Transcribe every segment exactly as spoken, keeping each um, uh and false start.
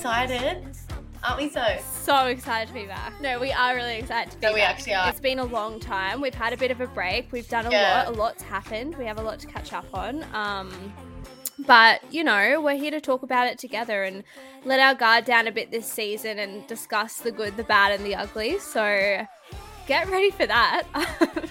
excited. Aren't we so? So excited to be back. No, we are really excited to be no, back. We actually are. It's been a long time. We've had a bit of a break. We've done a yeah. lot. A lot's happened. We have a lot to catch up on. Um, but, you know, we're here to talk about it together and let our guard down a bit this season and discuss the good, the bad and the ugly. So get ready for that.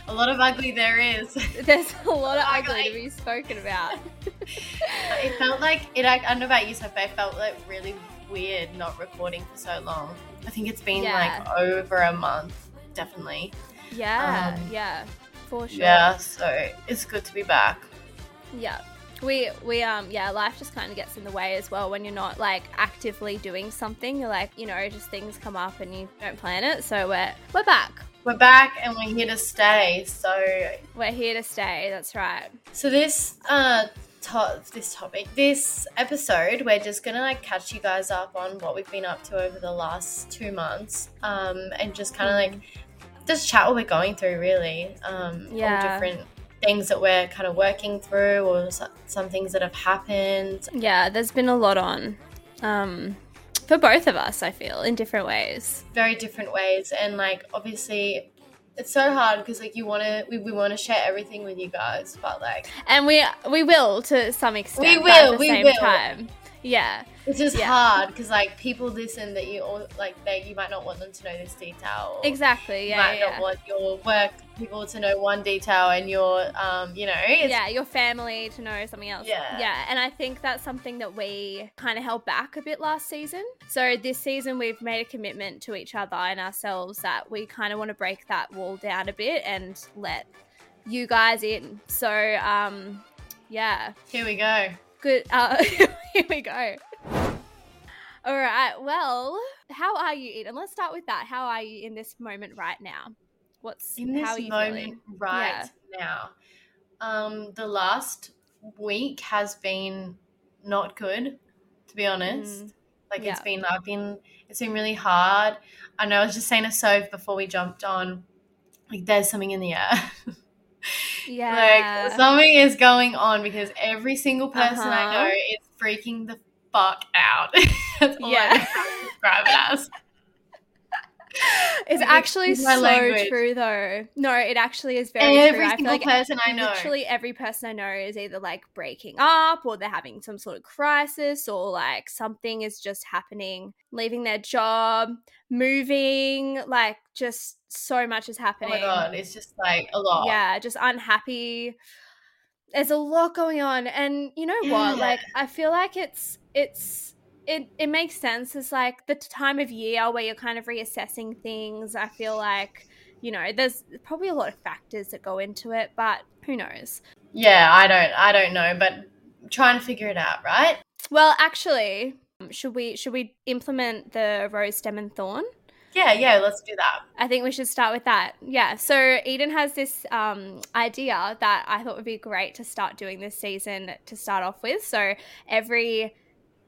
A lot of ugly there is. There's a lot of ugly to be spoken about. It felt like, it. I don't know about you, Sof, it felt like really weird not recording for so long. I think it's been yeah. like over a month, definitely. Yeah, um, yeah, for sure. Yeah, so it's good to be back. Yeah. We, we, um, yeah, life just kind of gets in the way as well when you're not, like, actively doing something. You're like, you know, just things come up and you don't plan it. So we're, we're back. We're back and we're here to stay. So we're here to stay. That's right. So this, uh, to- this topic, this episode, we're just going to, like, catch you guys up on what we've been up to over the last two months. Um, and just kind of mm. like, just chat what we're going through, really. Um, yeah. All different things that we're kind of working through or some things that have happened. Yeah, there's been a lot on um, for both of us, I feel, in different ways. Very different ways. And, like, obviously it's so hard because, like, you want to – we, we want to share everything with you guys, but, like – And we we will to some extent. We will. At the we same will. Time. Yeah. It's just yeah. hard because, like, people listen that you all, like, they, you might not want them to know this detail. Exactly, yeah, You might yeah. not want your work people to know one detail and your, um, you know. It's... Yeah, your family to know something else. Yeah. Yeah, and I think that's something that we kind of held back a bit last season. So this season we've made a commitment to each other and ourselves that we kind of want to break that wall down a bit and let you guys in. So, um, yeah. Here we go. Good. Uh, here we go. All right. Well, how are you, Eden? Let's start with that. How are you in this moment right now? What's in this how are you moment feeling? Right yeah. now? Um, the last week has been not good, to be honest. Mm. Like yeah. it's been, I've been, it's been really hard. I know. I was just saying to Sof before we jumped on, like, there's something in the air. Yeah. Like, something is going on because every single person uh-huh. I know is freaking the fuck out. That's all yeah. I can describe it as. It's like, actually it's so language. True, though. No, it actually is very every true. Every single I feel like person I know. Literally every person I know is either, like, breaking up or they're having some sort of crisis or, like, something is just happening, leaving their job, moving, like, just so much is happening. Oh, my God. It's just, like, a lot. Yeah, just unhappy. There's a lot going on. And you know what? Yeah. Like, I feel like it's it's – It it makes sense. It's like the time of year where you're kind of reassessing things. I feel like, you know, there's probably a lot of factors that go into it, but who knows? Yeah, I don't I don't know, but trying to figure it out, right? Well, actually, should we should we implement the rose, stem and thorn? Yeah, yeah, let's do that. I think we should start with that. Yeah, so Eden has this um, idea that I thought would be great to start doing this season to start off with. So every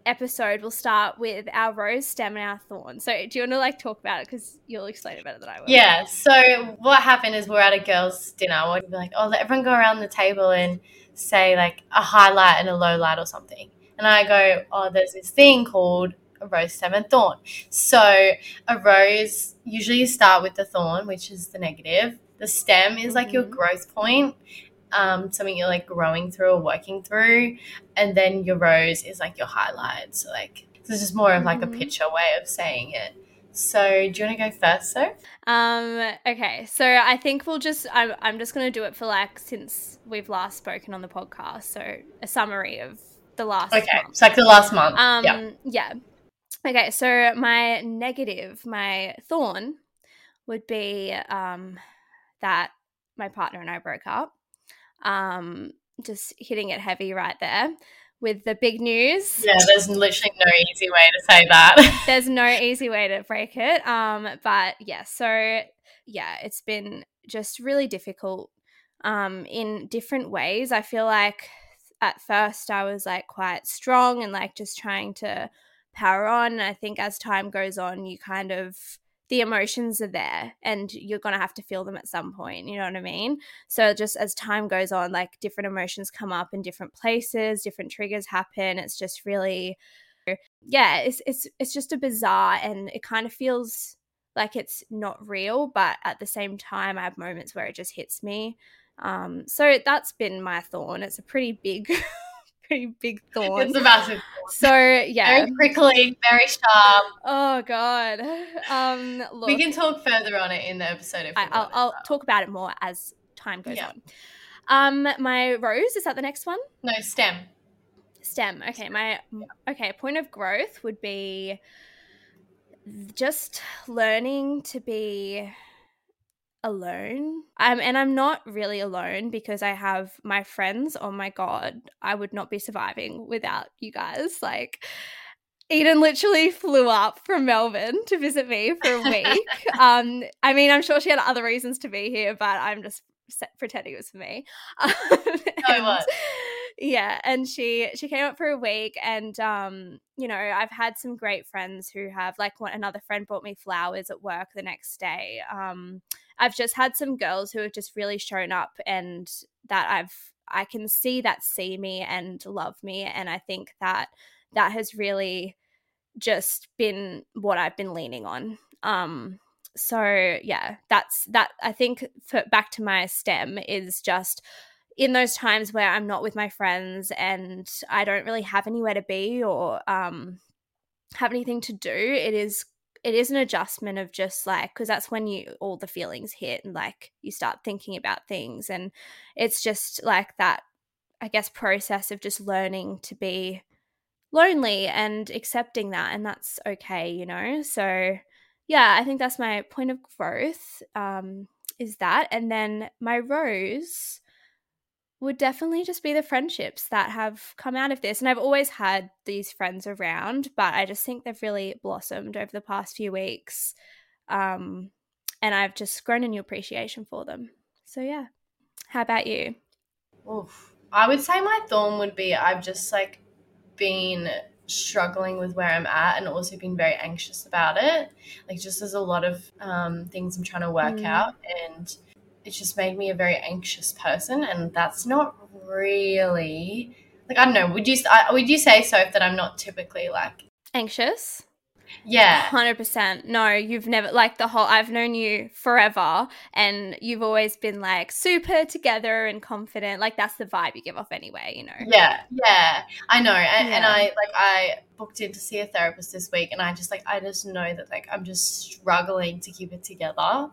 episode will start with our rose, stem and our thorn. So do you want to, like, talk about it because you'll explain it better than I will? Yeah, so what happened is we're at a girls' dinner. We'd be like, oh, let everyone go around the table and say, like, a highlight and a low light or something. And I go, oh, there's this thing called a rose, stem and thorn. So a rose, usually you start with the thorn, which is the negative. The stem is, like, mm-hmm. your growth point. Um, something you're, like, growing through or working through, and then your rose is, like, your highlight. So, like, this is just more of, like, mm-hmm. a picture way of saying it. So do you want to go first, Sof? Um, okay, so I think we'll just I'm, I'm just going to do it for, like, since we've last spoken on the podcast, so a summary of the last okay, month. It's like the last month. Um, yeah. yeah. Okay, so my negative, my thorn would be um, that my partner and I broke up. Um, just hitting it heavy right there with the big news. Yeah, there's literally no easy way to say that. There's no easy way to break it. Um, but yeah, so yeah, it's been just really difficult um, in different ways. I feel like at first I was, like, quite strong and, like, just trying to power on. And I think as time goes on, you kind of the emotions are there and you're going to have to feel them at some point, you know what I mean? So just as time goes on, like, different emotions come up in different places, different triggers happen. It's just really yeah, it's it's it's just a bizarre, and it kind of feels like it's not real, but at the same time I have moments where it just hits me. Um, so that's been my thorn. It's a pretty big, pretty big thorn. It's a massive thorn. So yeah, very prickly, very sharp. Oh God. Um, look, we can talk further on it in the episode. If I, I'll, I'll well. talk about it more as time goes yeah. on. Um, my rose, is that the next one? No, stem. Stem. Okay, my okay. Point of growth would be just learning to be alone. Um, and I'm not really alone because I have my friends. Oh my God, I would not be surviving without you guys. Like, Eden literally flew up from Melbourne to visit me for a week. um, I mean, I'm sure she had other reasons to be here, but I'm just pretending it was for me. Um, and, was. Yeah, and she she came up for a week, and um, you know, I've had some great friends who have, like, one, another friend bought me flowers at work the next day. Um, I've just had some girls who have just really shown up, and that I've I can see that see me and love me, and I think that that has really just been what I've been leaning on. Um, so yeah, that's that. I think for, back to my stem is just in those times where I'm not with my friends and I don't really have anywhere to be or um, have anything to do, it is it is an adjustment of just like, because that's when you all the feelings hit and like you start thinking about things, and it's just like that, I guess, process of just learning to be lonely and accepting that, and that's okay, you know. So yeah, I think that's my point of growth, um, is that. And then my rose would definitely just be the friendships that have come out of this. And I've always had these friends around, but I just think they've really blossomed over the past few weeks. Um, and I've just grown a new appreciation for them. So, yeah. How about you? Oof. I would say my thorn would be I've just, like, been – struggling with where I'm at, and also being very anxious about it. Like, just there's a lot of um things I'm trying to work mm. out, and it's just made me a very anxious person, and that's not really, like, I don't know, would you I, would you say, Soph, that I'm not typically, like, anxious? Yeah, one hundred percent. No, you've never, like, the whole, I've known you forever, and you've always been, like, super together and confident. Like, that's the vibe you give off anyway, you know. Yeah, yeah, I know. And, yeah. and I, like, I booked in to see a therapist this week, and I just, like, I just know that, like, I'm just struggling to keep it together,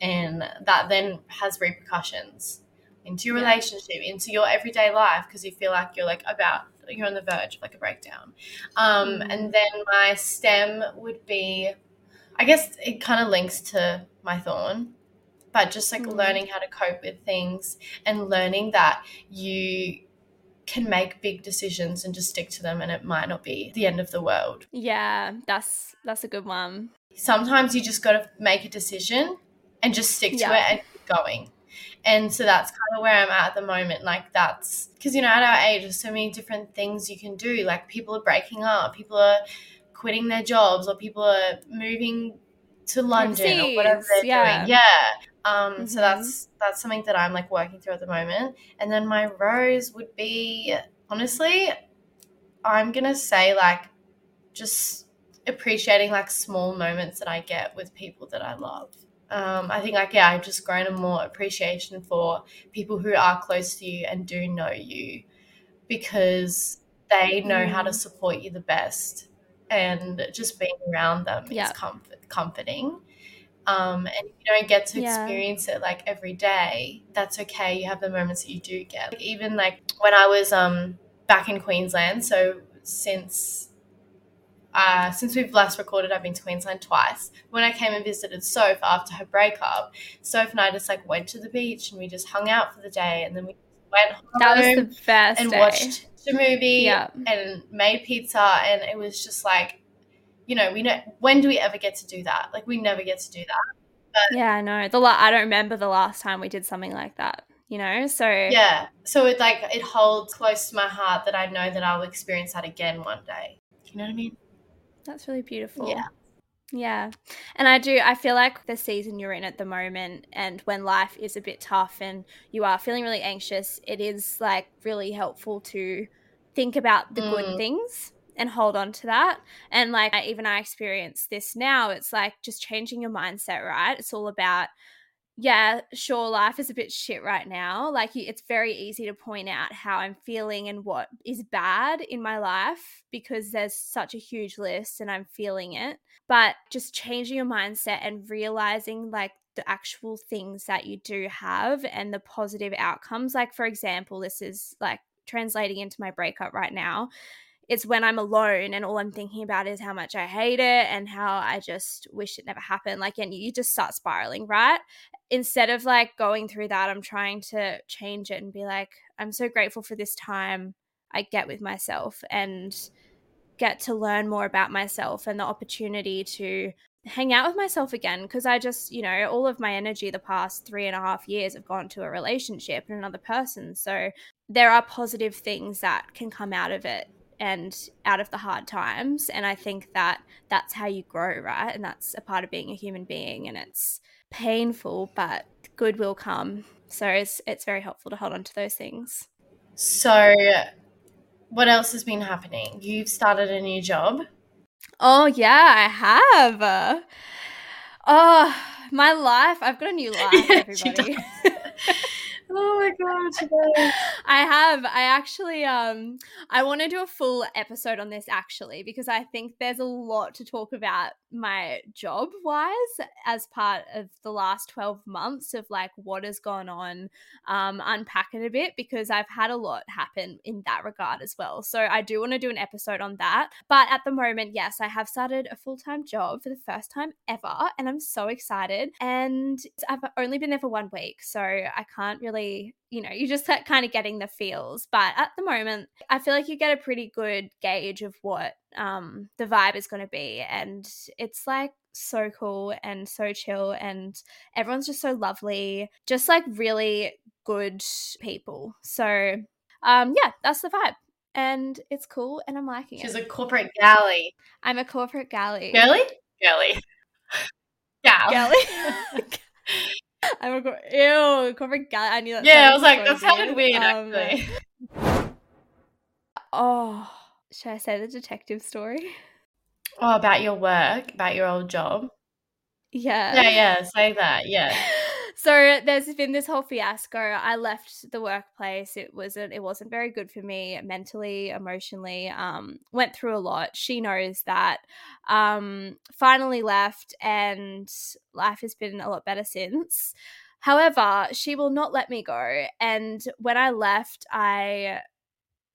and that then has repercussions into your yeah. relationship, into your everyday life, because you feel like you're, like, about you're on the verge of, like, a breakdown. Um, and then my stem would be, I guess it kind of links to my thorn, but just, like, mm-hmm. learning how to cope with things, and learning that you can make big decisions and just stick to them, and it might not be the end of the world. Yeah, that's that's a good one. Sometimes you just got to make a decision and just stick to yeah. it and keep going. And so that's kind of where I'm at at the moment. Like, that's because, you know, at our age, there's so many different things you can do. Like, people are breaking up, people are quitting their jobs, or people are moving to London Overseas, or whatever they're yeah. doing. Yeah. Um, mm-hmm. So that's that's something that I'm, like, working through at the moment. And then my rose would be, honestly, I'm going to say, like, just appreciating, like, small moments that I get with people that I love. Um, I think, like, yeah, I've just grown a more appreciation for people who are close to you and do know you, because they know mm. how to support you the best, and just being around them yeah. is comfort, comforting. Um, and if you don't get to yeah. experience it, like, every day, that's okay. You have the moments that you do get. Like, even, like, when I was um, back in Queensland, so since... Uh, since we've last recorded, I've been to Queensland twice. When I came and visited Soph after her breakup, Soph and I just, like, went to the beach, and we just hung out for the day, and then we went home that was the best and day. watched the movie yeah. and made pizza, and it was just like, you know, we know when do we ever get to do that? Like, we never get to do that. But yeah, I know. The la- I don't remember the last time we did something like that. You know, so yeah. So it like it holds close to my heart that I know that I'll experience that again one day. You know what I mean? That's really beautiful. Yeah. Yeah. And I do, I feel like the season you're in at the moment, and when life is a bit tough and you are feeling really anxious, it is, like, really helpful to think about the mm. good things and hold on to that. And like I, even I experience this now. It's like just changing your mindset, right? It's all about, yeah, sure, life is a bit shit right now. Like it's very easy to point out how I'm feeling and what is bad in my life because there's such a huge list and I'm feeling it. But just changing your mindset and realizing like the actual things that you do have and the positive outcomes. Like, for example, this is like translating into my breakup right now. It's when I'm alone and all I'm thinking about is how much I hate it and how I just wish it never happened. Like, and you just start spiraling, right? Instead of like going through that, I'm trying to change it and be like, I'm so grateful for this time I get with myself and get to learn more about myself and the opportunity to hang out with myself again. Because I just, you know, all of my energy the past three and a half years have gone to a relationship and another person. So there are positive things that can come out of it and out of the hard times. And I think that that's how you grow, right? And that's a part of being a human being, and it's painful, but good will come. So it's, it's very helpful to hold on to those things. So what else has been happening? You've started a new job. Oh yeah, I have. Oh, my life. I've got a new life, yeah, everybody. Oh my God. Today. I have. I actually, um, I want to do a full episode on this actually, because I think there's a lot to talk about my job wise as part of the last twelve months of like what has gone on, um, unpack it a bit, because I've had a lot happen in that regard as well. So I do want to do an episode on that. But at the moment, yes, I have started a full-time job for the first time ever, and I'm so excited. And I've only been there for one week, so I can't really, you know, you're just like kind of getting the feels. But at the moment, I feel like you get a pretty good gauge of what um, the vibe is going to be. And it's like so cool and so chill, and everyone's just so lovely, just like really good people. So um, yeah, that's the vibe. And it's cool, and I'm liking She's it. She's a corporate galley. I'm a corporate galley. Girly? Girly. Gal. Girly. I'm a cor- ew, corporate galley. I knew that. Yeah, I was like, that's sounded weird, um, actually. Oh, should I say the detective story? Oh, about your work, about your old job. Yeah. Yeah, yeah, say that, yeah. So there's been this whole fiasco. I left the workplace. It wasn't it wasn't very good for me mentally, emotionally. Um, went through a lot. She knows that. Um, finally left, and life has been a lot better since. However, she will not let me go. And when I left, I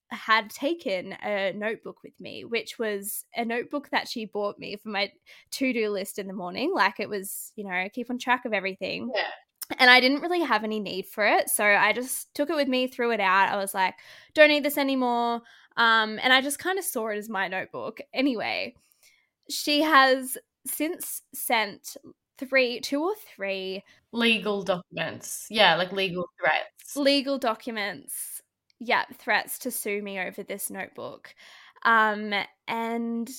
had taken a notebook with me, which was a notebook that she bought me for my to-do list in the morning. Like, it was, you know, keep on track of everything. Yeah. And I didn't really have any need for it. So I just took it with me, threw it out. I was like, don't need this anymore. Um, and I just kind of saw it as my notebook. Anyway, she has since sent three, two or three. Legal documents. Yeah, like legal threats. Legal documents. Yeah, threats to sue me over this notebook. Um, and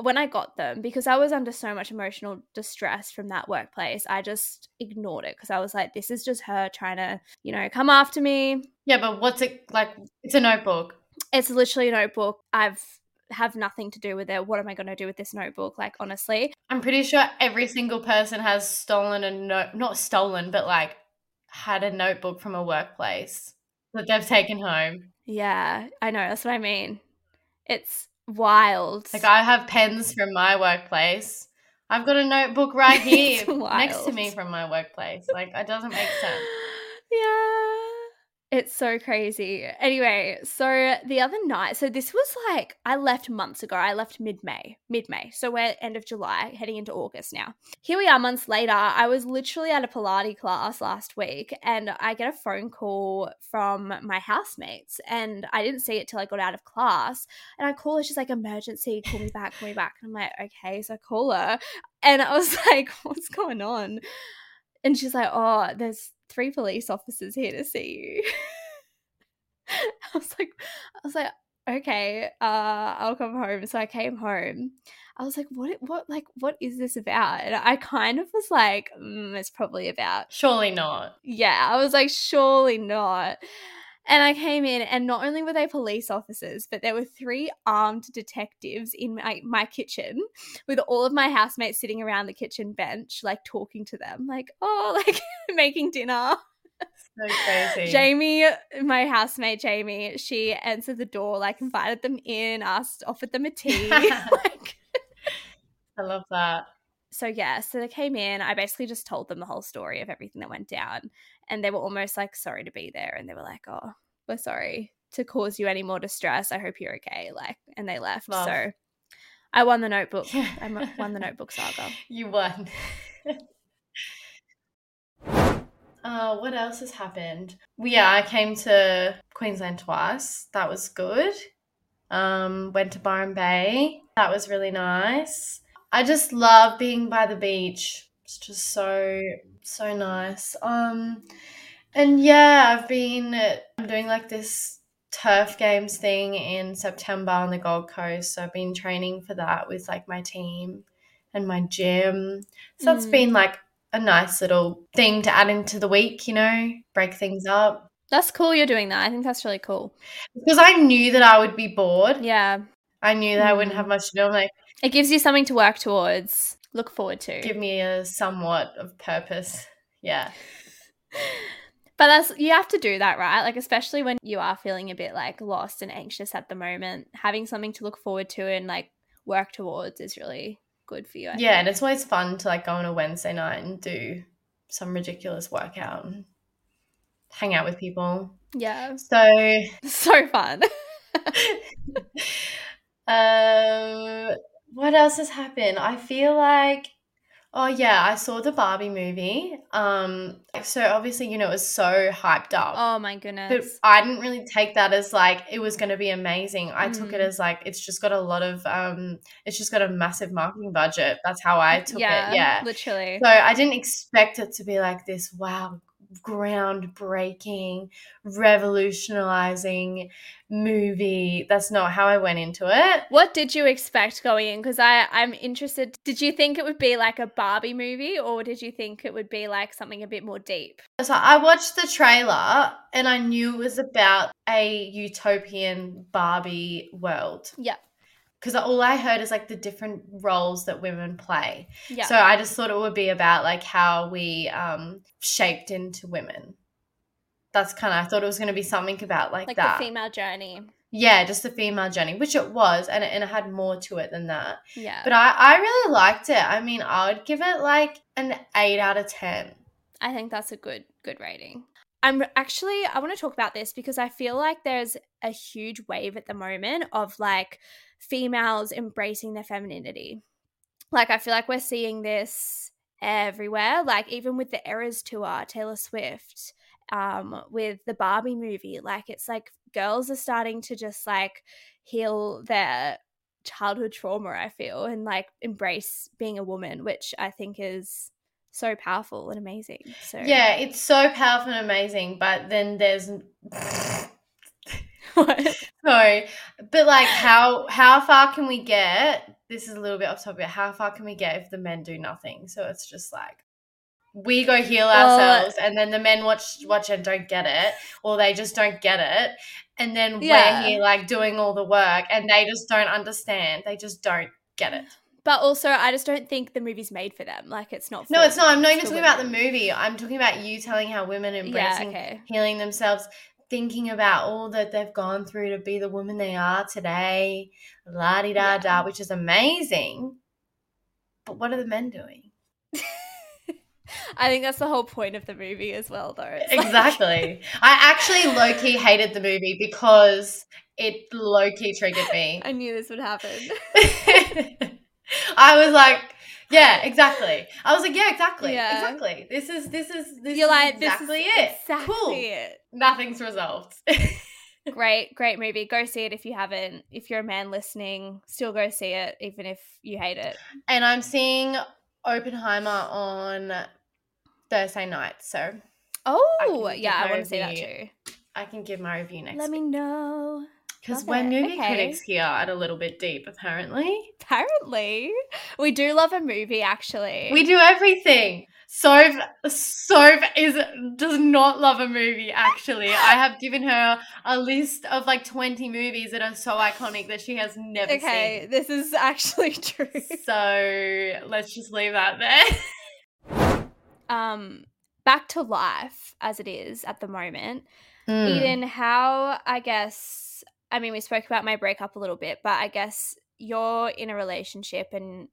when I got them, because I was under so much emotional distress from that workplace, I just ignored it because I was like, this is just her trying to, you know, come after me. Yeah, but what's it like? It's a notebook. It's literally a notebook. I've have nothing to do with it. What am I going to do with this notebook? Like, honestly. I'm pretty sure every single person has stolen a note, not stolen, but like had a notebook from a workplace that they've taken home. Yeah, I know. That's what I mean. It's wild. Like, I have pens from my workplace. I've got a notebook right here next to me from my workplace. Like, it doesn't make sense. Yeah. It's so crazy. Anyway, so the other night, so this was like, I left months ago. I left mid-May, mid-May. So we're end of July, heading into August now. Here we are months later. I was literally at a Pilates class last week, and I get a phone call from my housemates, and I didn't see it till I got out of class. And I call her, she's like, emergency, call me back, call me back. And I'm like, okay. So I call her, and I was like, what's going on? And she's like, oh, there's three police officers here to see you. I was like, I was like, okay, uh, I'll come home. So I came home. I was like, what, what, like, what is this about? And I kind of was like, mm, it's probably about. Surely not. Yeah. I was like, surely not. And I came in, and not only were they police officers, but there were three armed detectives in my, my kitchen with all of my housemates sitting around the kitchen bench, like talking to them, like, oh, like making dinner. So crazy. Jamie, my housemate Jamie, she answered the door, like invited them in, asked, offered them a tea. Like, I love that. So yeah, so they came in. I basically just told them the whole story of everything that went down, and they were almost like sorry to be there, and they were like, "Oh, we're sorry to cause you any more distress. I hope you're okay." Like, and they left. Love. So I won the notebook. I won the Notebook saga. You won. Uh, what else has happened? Well, yeah, I came to Queensland twice. That was good. Um, went to Byron Bay. That was really nice. I just love being by the beach. It's just so, so nice. Um, and yeah, I've been, I'm doing like this turf games thing in September on the Gold Coast. So I've been training for that with like my team and my gym. So that's mm. been like a nice little thing to add into the week, you know, break things up. That's cool you're doing that. I think that's really cool. Because I knew that I would be bored. Yeah. I knew that mm. I wouldn't have much to do. I'm like, it gives you something to work towards, look forward to. Give me a somewhat of purpose, yeah. But that's, you have to do that, right? Like, especially when you are feeling a bit, like, lost and anxious at the moment, having something to look forward to and, like, work towards is really good for you. I yeah, think. And it's always fun to, like, go on a Wednesday night and do some ridiculous workout and hang out with people. Yeah. So. So fun. um... What else has happened? I feel like, oh, yeah, I saw the Barbie movie. Um, so obviously, you know, it was so hyped up. Oh, my goodness. But I didn't really take that as, like, it was going to be amazing. I mm. took it as, like, it's just got a lot of, um, it's just got a massive marketing budget. That's how I took yeah, it. Yeah, literally. So I didn't expect it to be like this, wow, groundbreaking, revolutionizing movie. That's not how I went into it. What did you expect going in? Because I I'm interested. Did you think it would be like a Barbie movie, or did you think it would be like something a bit more deep? So I watched the trailer and I knew it was about a utopian Barbie world. Yeah. Because all I heard is, like, the different roles that women play. Yeah. So I just thought it would be about, like, how we um, shaped into women. That's kind of – I thought it was going to be something about, like, like that. Like the female journey. Yeah, just the female journey, which it was, and it, and it had more to it than that. Yeah. But I, I really liked it. I mean, I would give it, like, an eight out of ten. I think that's a good good rating. I'm actually – I want to talk about this because I feel like there's a huge wave at the moment of, like – females embracing their femininity. Like, I feel like we're seeing this everywhere, like even with the Eras tour, Taylor Swift, um with the Barbie movie. Like, it's like girls are starting to just like heal their childhood trauma, I feel, and like embrace being a woman, which I think is so powerful and amazing. So yeah, it's so powerful and amazing, but then there's What? So, but like how how far can we get? This is a little bit off topic. How far can we get if the men do nothing? So it's just like we go heal ourselves, well, and then the men watch watch and don't get it, or they just don't get it, and then yeah. we're here like doing all the work, and they just don't understand. They just don't get it. But also, I just don't think the movie's made for them. Like, it's not for No, it's not. I'm not even talking women. About the movie. I'm talking about you telling how women embracing, yeah, okay. healing themselves. Thinking about all that they've gone through to be the woman they are today, la-di-da-da, yeah. which is amazing. But what are the men doing? I think that's the whole point of the movie as well, though. It's exactly. Like... I actually low-key hated the movie because it low-key triggered me. I knew this would happen. I was like... Yeah, exactly. I was like, yeah, exactly, yeah. exactly. This is this is this You're like, is exactly this is it. Exactly cool. It. Nothing's resolved. Great, great movie. Go see it if you haven't. If you're a man listening, still go see it, even if you hate it. And I'm seeing Oppenheimer on Thursday night, so oh yeah, I want to see that too. I can give my review next. Let week. Me know. Because we're movie okay. critics here at A Little Bit Deep, apparently. Apparently. We do love a movie, actually. We do everything. Sof, Sof is does not love a movie, actually. I have given her a list of like twenty movies that are so iconic that she has never okay, seen. Okay, this is actually true. So let's just leave that there. um, back to life as it is at the moment. Mm. Eden, how, I guess, I mean, we spoke about my breakup a little bit, but I guess you're in a relationship and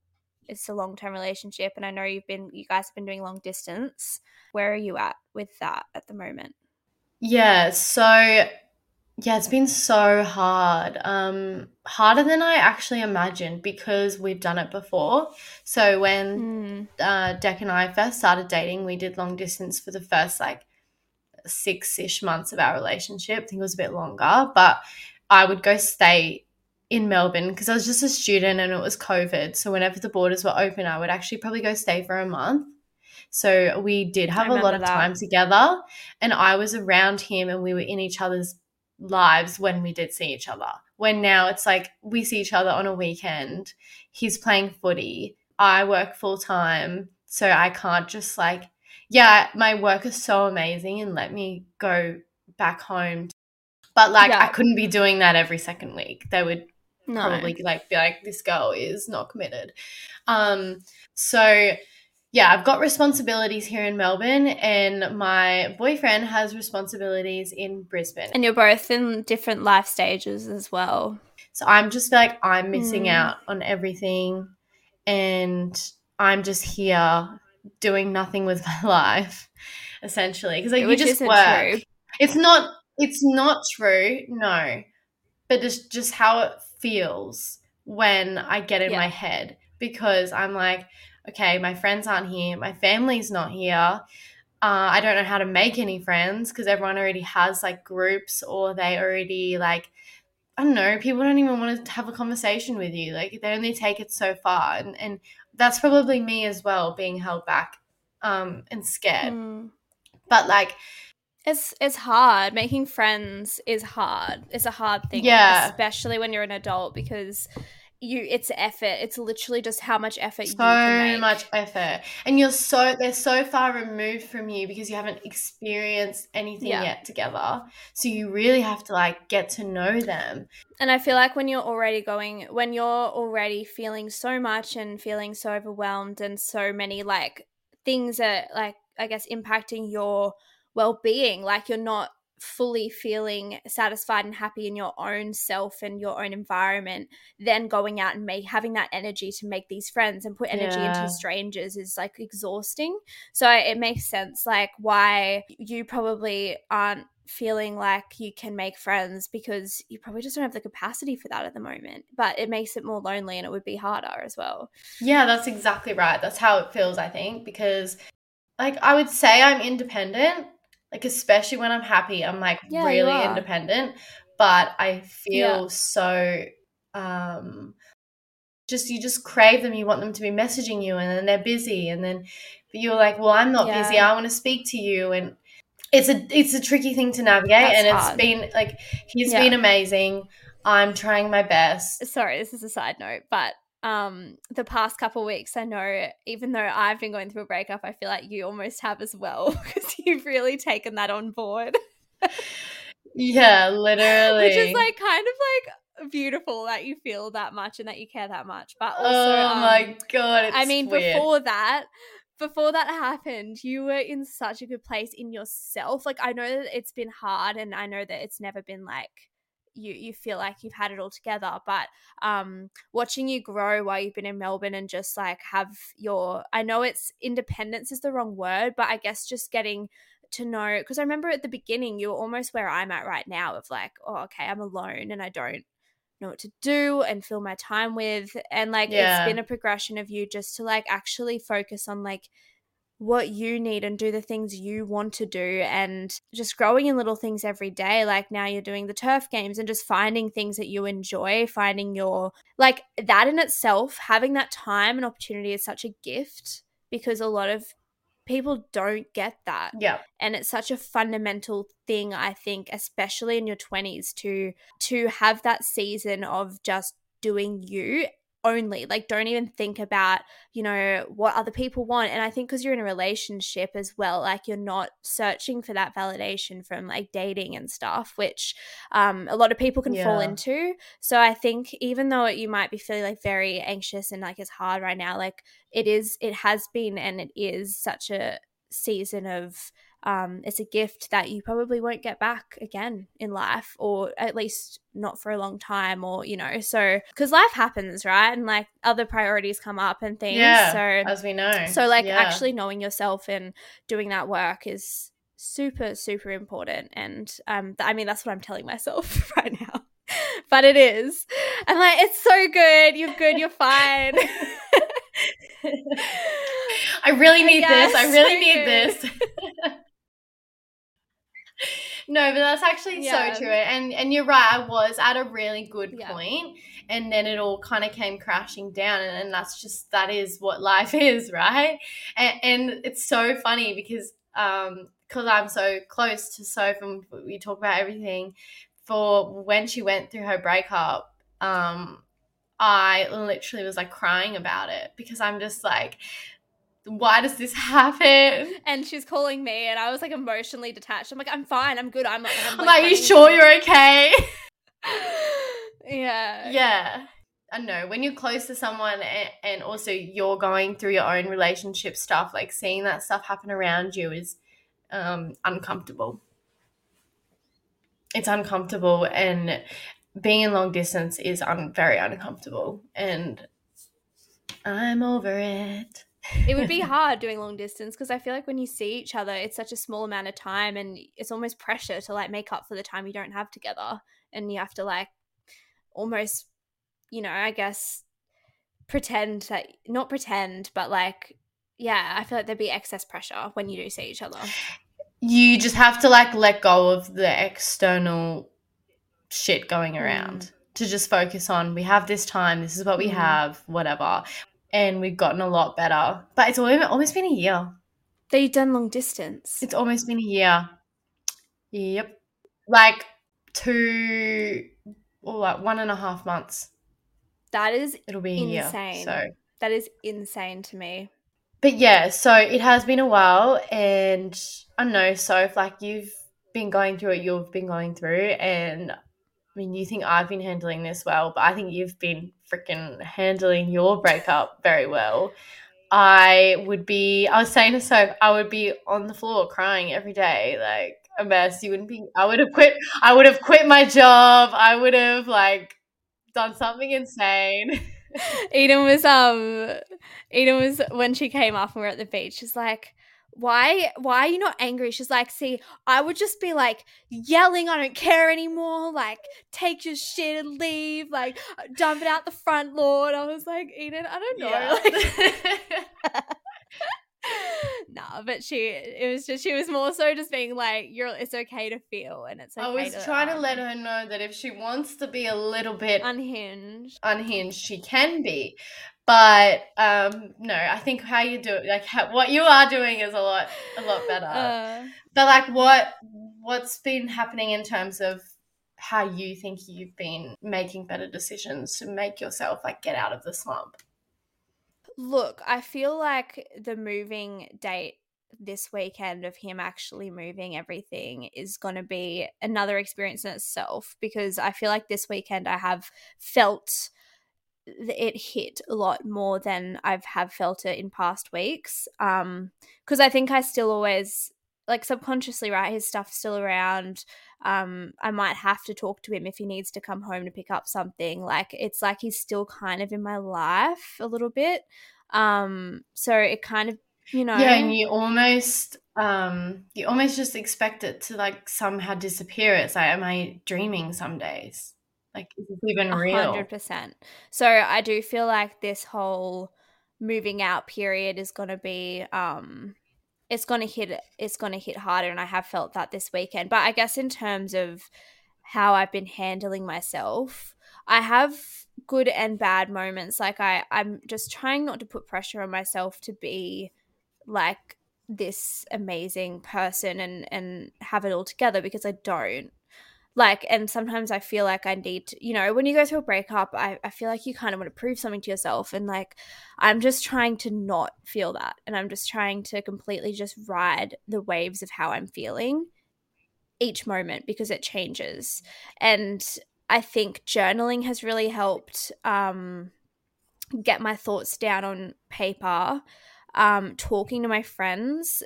it's a long-term relationship, and I know you've been, you guys have been doing long distance. Where are you at with that at the moment? Yeah, so yeah, it's been so hard, um, harder than I actually imagined because we've done it before. So when mm. uh, Dec and I first started dating, we did long distance for the first like six-ish months of our relationship. I think it was a bit longer, but I would go stay in Melbourne because I was just a student and it was COVID. So whenever the borders were open, I would actually probably go stay for a month. So we did have a lot of that. time together, and I was around him and we were in each other's lives when we did see each other. When now it's like we see each other on a weekend, he's playing footy, I work full time, so I can't just like, yeah, my work is so amazing and let me go back home. But like yeah. I couldn't be doing that every second week. They would no. probably like be like, this girl is not committed. Um, so yeah, I've got responsibilities here in Melbourne and my boyfriend has responsibilities in Brisbane. And you're both in different life stages as well. So I'm just like, I'm missing mm. out on everything and I'm just here doing nothing with my life, essentially. Because like, you just work. True. It's not It's not true, no, but it's just how it feels when I get in yeah. my head, because I'm like, okay, my friends aren't here, my family's not here, uh, I don't know how to make any friends because everyone already has like groups, or they already like, I don't know, people don't even want to have a conversation with you. Like they only take it so far, and, and that's probably me as well, being held back um, and scared. Mm. But like, It's it's hard. Making friends is hard. It's a hard thing, yeah. especially when you're an adult, because you it's effort. It's literally just how much effort so you can make. So much effort. And you're so they're so far removed from you because you haven't experienced anything yeah. yet together. So you really have to like get to know them. And I feel like when you're already going when you're already feeling so much and feeling so overwhelmed and so many like things that like I guess impacting your well-being, like you're not fully feeling satisfied and happy in your own self and your own environment, then going out and make having that energy to make these friends and put energy yeah. into strangers is like exhausting. So it makes sense like why you probably aren't feeling like you can make friends, because you probably just don't have the capacity for that at the moment, but it makes it more lonely and it would be harder as well. Yeah, that's exactly right. That's how it feels, I think, because like I would say I'm independent. Like, especially when I'm happy, I'm, like, yeah, really independent. But I feel yeah. so um, just – you just crave them. You want them to be messaging you, and then they're busy. And then you're like, well, I'm not yeah. busy. I want to speak to you. And it's a it's a tricky thing to navigate. That's and it's hard. been – like, he's yeah. been amazing. I'm trying my best. Sorry, this is a side note, but – Um, the past couple of weeks, I know, even though I've been going through a breakup, I feel like you almost have as well, because you've really taken that on board. Yeah, literally. Which is like kind of like beautiful that you feel that much and that you care that much. But also, oh um, my god, it's I mean, weird. before that, before that happened, you were in such a good place in yourself. Like I know that it's been hard, and I know that it's never been like. You you feel like you've had it all together, but um, watching you grow while you've been in Melbourne and just like have your, I know it's independence is the wrong word, but I guess just getting to know, because I remember at the beginning you were almost where I'm at right now of like, oh, okay, I'm alone and I don't know what to do and fill my time with. And like yeah. it's been a progression of you just to like actually focus on like what you need and do the things you want to do, and just growing in little things every day. Like now you're doing the turf games and just finding things that you enjoy, finding your like that in itself, having that time and opportunity is such a gift, because a lot of people don't get that. Yeah. And it's such a fundamental thing, I think, especially in your twenties, to to have that season of just doing you only. Like, don't even think about, you know, what other people want. And I think because you're in a relationship as well, like, you're not searching for that validation from like dating and stuff, which um, a lot of people can yeah. fall into. So I think even though you might be feeling like very anxious and like it's hard right now, like it is, it has been, and it is such a season of um, it's a gift that you probably won't get back again in life, or at least not for a long time, or, you know, so because life happens, right? And like other priorities come up and things. Yeah, so as we know. So like yeah. actually knowing yourself and doing that work is super, super important. And um, I mean, that's what I'm telling myself right now. But it is. I'm like, it's so good. You're good. You're fine. I really need yes, this. I really so need good. This. No, but that's actually yeah. so true. And and you're right. I was at a really good yeah. point, and then it all kind of came crashing down. And, and that's just, that is what life is, right? And, and it's so funny because um, because I'm so close to Soph, and we talk about everything. For when she went through her breakup, um, I literally was like crying about it, because I'm just like, why does this happen? And she's calling me, and I was like emotionally detached. I'm like, I'm fine, I'm good. I'm like, I'm, like, like, are you sure you're okay? yeah. Yeah. I know, when you're close to someone, and, and also you're going through your own relationship stuff, like seeing that stuff happen around you is um, uncomfortable. It's uncomfortable, and being in long distance is un- very uncomfortable, and I'm over it. It would be hard doing long distance, because I feel like when you see each other, it's such a small amount of time, and it's almost pressure to like make up for the time you don't have together, and you have to like almost, you know, I guess pretend that – not pretend, but like, yeah, I feel like there'd be excess pressure when you do see each other. You just have to like let go of the external shit going around mm. to just focus on, we have this time, this is what we mm. have, whatever. And we've gotten a lot better. But it's almost been a year. That you've done long distance. It's almost been a year. Yep. Like two or like one and a half months. That is It'll be insane. A year, so. That is insane to me. But, yeah, so it has been a while, and I don't know, Soph, like you've been going through it, you've been going through, and I mean, you think I've been handling this well, but I think you've been freaking handling your breakup very well. I would be – I was saying to Soph, I would be on the floor crying every day, like a mess. You wouldn't be – I would have quit – I would have quit my job. I would have, like, done something insane. Eden was um Eden was when she came up and we were at the beach, she's like, why why are you not angry? She's like, see, I would just be like yelling, I don't care anymore, like take your shit and leave, like dump it out the front lawn. I was like, Eden, I don't know. Yeah. Like, nah, but she it was just she was more so just being like, you're it's okay to feel, and it's okay. I was to trying um, to let her know that if she wants to be a little bit unhinged unhinged she can be, but um no I think how you do it, like how, what you are doing is a lot a lot better. Uh, but like what what's been happening in terms of how you think you've been making better decisions to make yourself like get out of the slump? Look, I feel like the moving date this weekend of him actually moving everything is going to be another experience in itself, because I feel like this weekend I have felt it hit a lot more than I've have felt it in past weeks. Um, because I think I still always like subconsciously, right, his stuff's still around. Um, I might have to talk to him if he needs to come home to pick up something. Like it's like he's still kind of in my life a little bit. Um, so it kind of, you know. Yeah, and you almost um, you almost just expect it to like somehow disappear. It's like, am I dreaming some days? Like is this even real? one hundred percent. So I do feel like this whole moving out period is going to be um, – it's going to hit it's going to hit harder, and I have felt that this weekend. But I guess in terms of how I've been handling myself, I have good and bad moments. Like I, I'm just trying not to put pressure on myself to be like this amazing person and and have it all together, because I don't. Like, and sometimes I feel like I need to, you know, when you go through a breakup, I, I feel like you kind of want to prove something to yourself. And like, I'm just trying to not feel that. And I'm just trying to completely just ride the waves of how I'm feeling each moment, because it changes. And I think journaling has really helped um, get my thoughts down on paper, um, talking to my friends.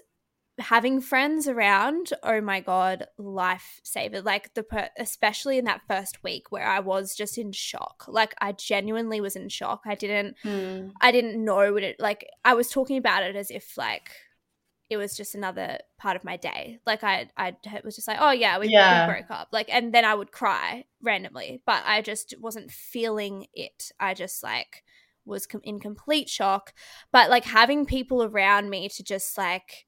Having friends around, oh my God, life saver. Like, the per- especially in that first week where I was just in shock. Like, I genuinely was in shock. I didn't, mm. I didn't know what it, like, I was talking about it as if like it was just another part of my day. Like, I, I was just like, oh yeah, we, yeah. we broke up. Like, and then I would cry randomly, but I just wasn't feeling it. I just like was com- in complete shock. But like having people around me to just like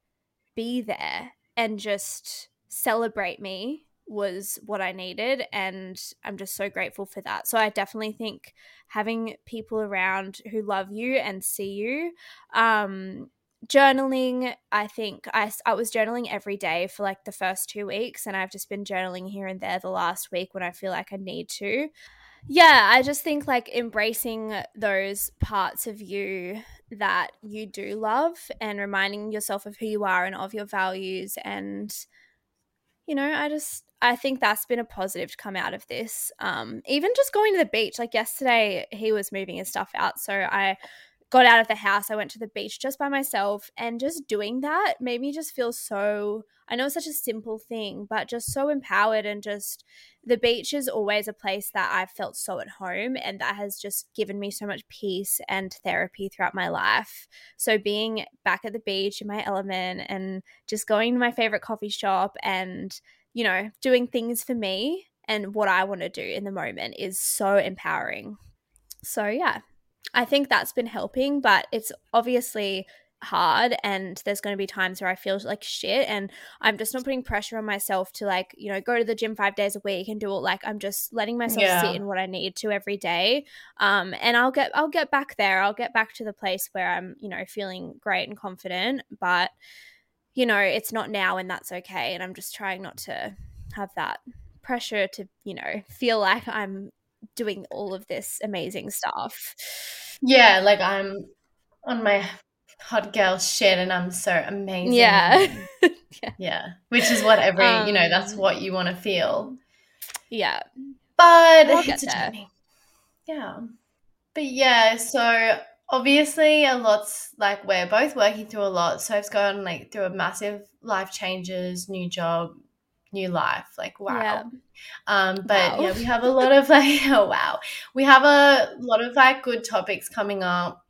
be there and just celebrate me was what I needed, and I'm just so grateful for that. So I definitely think having people around who love you and see you, um, journaling, I think I, I was journaling every day for like the first two weeks and I've just been journaling here and there the last week when I feel like I need to. Yeah, I just think like embracing those parts of you that you do love and reminding yourself of who you are and of your values. And, you know, I just – I think that's been a positive to come out of this. Um, even just going to the beach. Like yesterday he was moving his stuff out, so I got out of the house. I went to the beach just by myself, and just doing that made me just feel so – I know it's such a simple thing, but just so empowered. And just the beach is always a place that I've felt so at home, and that has just given me so much peace and therapy throughout my life. So being back at the beach in my element and just going to my favorite coffee shop and, you know, doing things for me and what I want to do in the moment is so empowering. So yeah, I think that's been helping, but it's obviously – hard, and there's going to be times where I feel like shit, and I'm just not putting pressure on myself to like, you know, go to the gym five days a week and do all, like, I'm just letting myself yeah. sit in what I need to every day, um and I'll get I'll get back there I'll get back to the place where I'm, you know, feeling great and confident. But, you know, it's not now, and that's okay. And I'm just trying not to have that pressure to, you know, feel like I'm doing all of this amazing stuff. Yeah, like I'm on my hot girl shit and I'm so amazing. Yeah. yeah. Yeah. Which is what every, um, you know, that's what you want to feel. Yeah. But I'll it's a journey. Yeah. But yeah, so obviously a lot's, like, we're both working through a lot. So it's gone, like, through a massive life changes, new job, new life. Like, wow. Yeah. Um, but wow. yeah, we have a lot of like, oh wow. We have a lot of like good topics coming up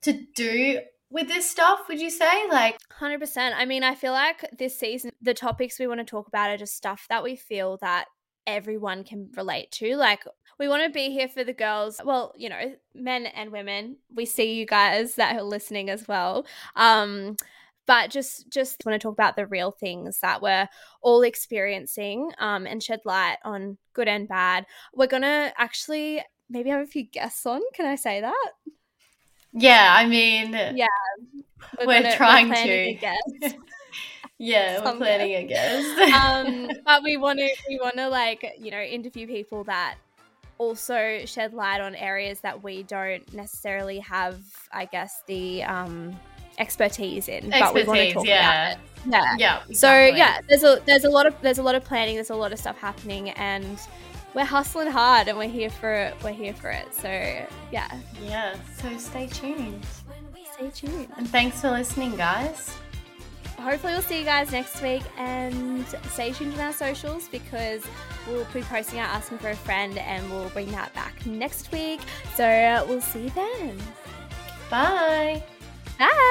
to do with this stuff, would you say? Like, one hundred percent. I mean, I feel like this season, the topics we want to talk about are just stuff that we feel that everyone can relate to. Like, we want to be here for the girls. Well, you know, men and women. We see you guys that are listening as well. Um, but just just want to talk about the real things that we're all experiencing, um, and shed light on good and bad. We're going to actually maybe have a few guests on. Can I say that? Yeah, I mean, yeah, we're, we're gonna, trying we're planning to. A guest. yeah, we're planning a guest. um, but we want to, we want to, like, you know, interview people that also shed light on areas that we don't necessarily have, I guess, the um, expertise in. Expertise, but we want to talk yeah. about it. Yeah, yeah. Exactly. So yeah, there's a there's a lot of there's a lot of planning. There's a lot of stuff happening, and we're hustling hard, and we're here for it. We're here for it. So, yeah. Yeah. So stay tuned. Stay tuned. And thanks for listening, guys. Hopefully we'll see you guys next week, and stay tuned on our socials, because we'll be posting our Asking for a Friend, and we'll bring that back next week. So uh, we'll see you then. Bye. Bye.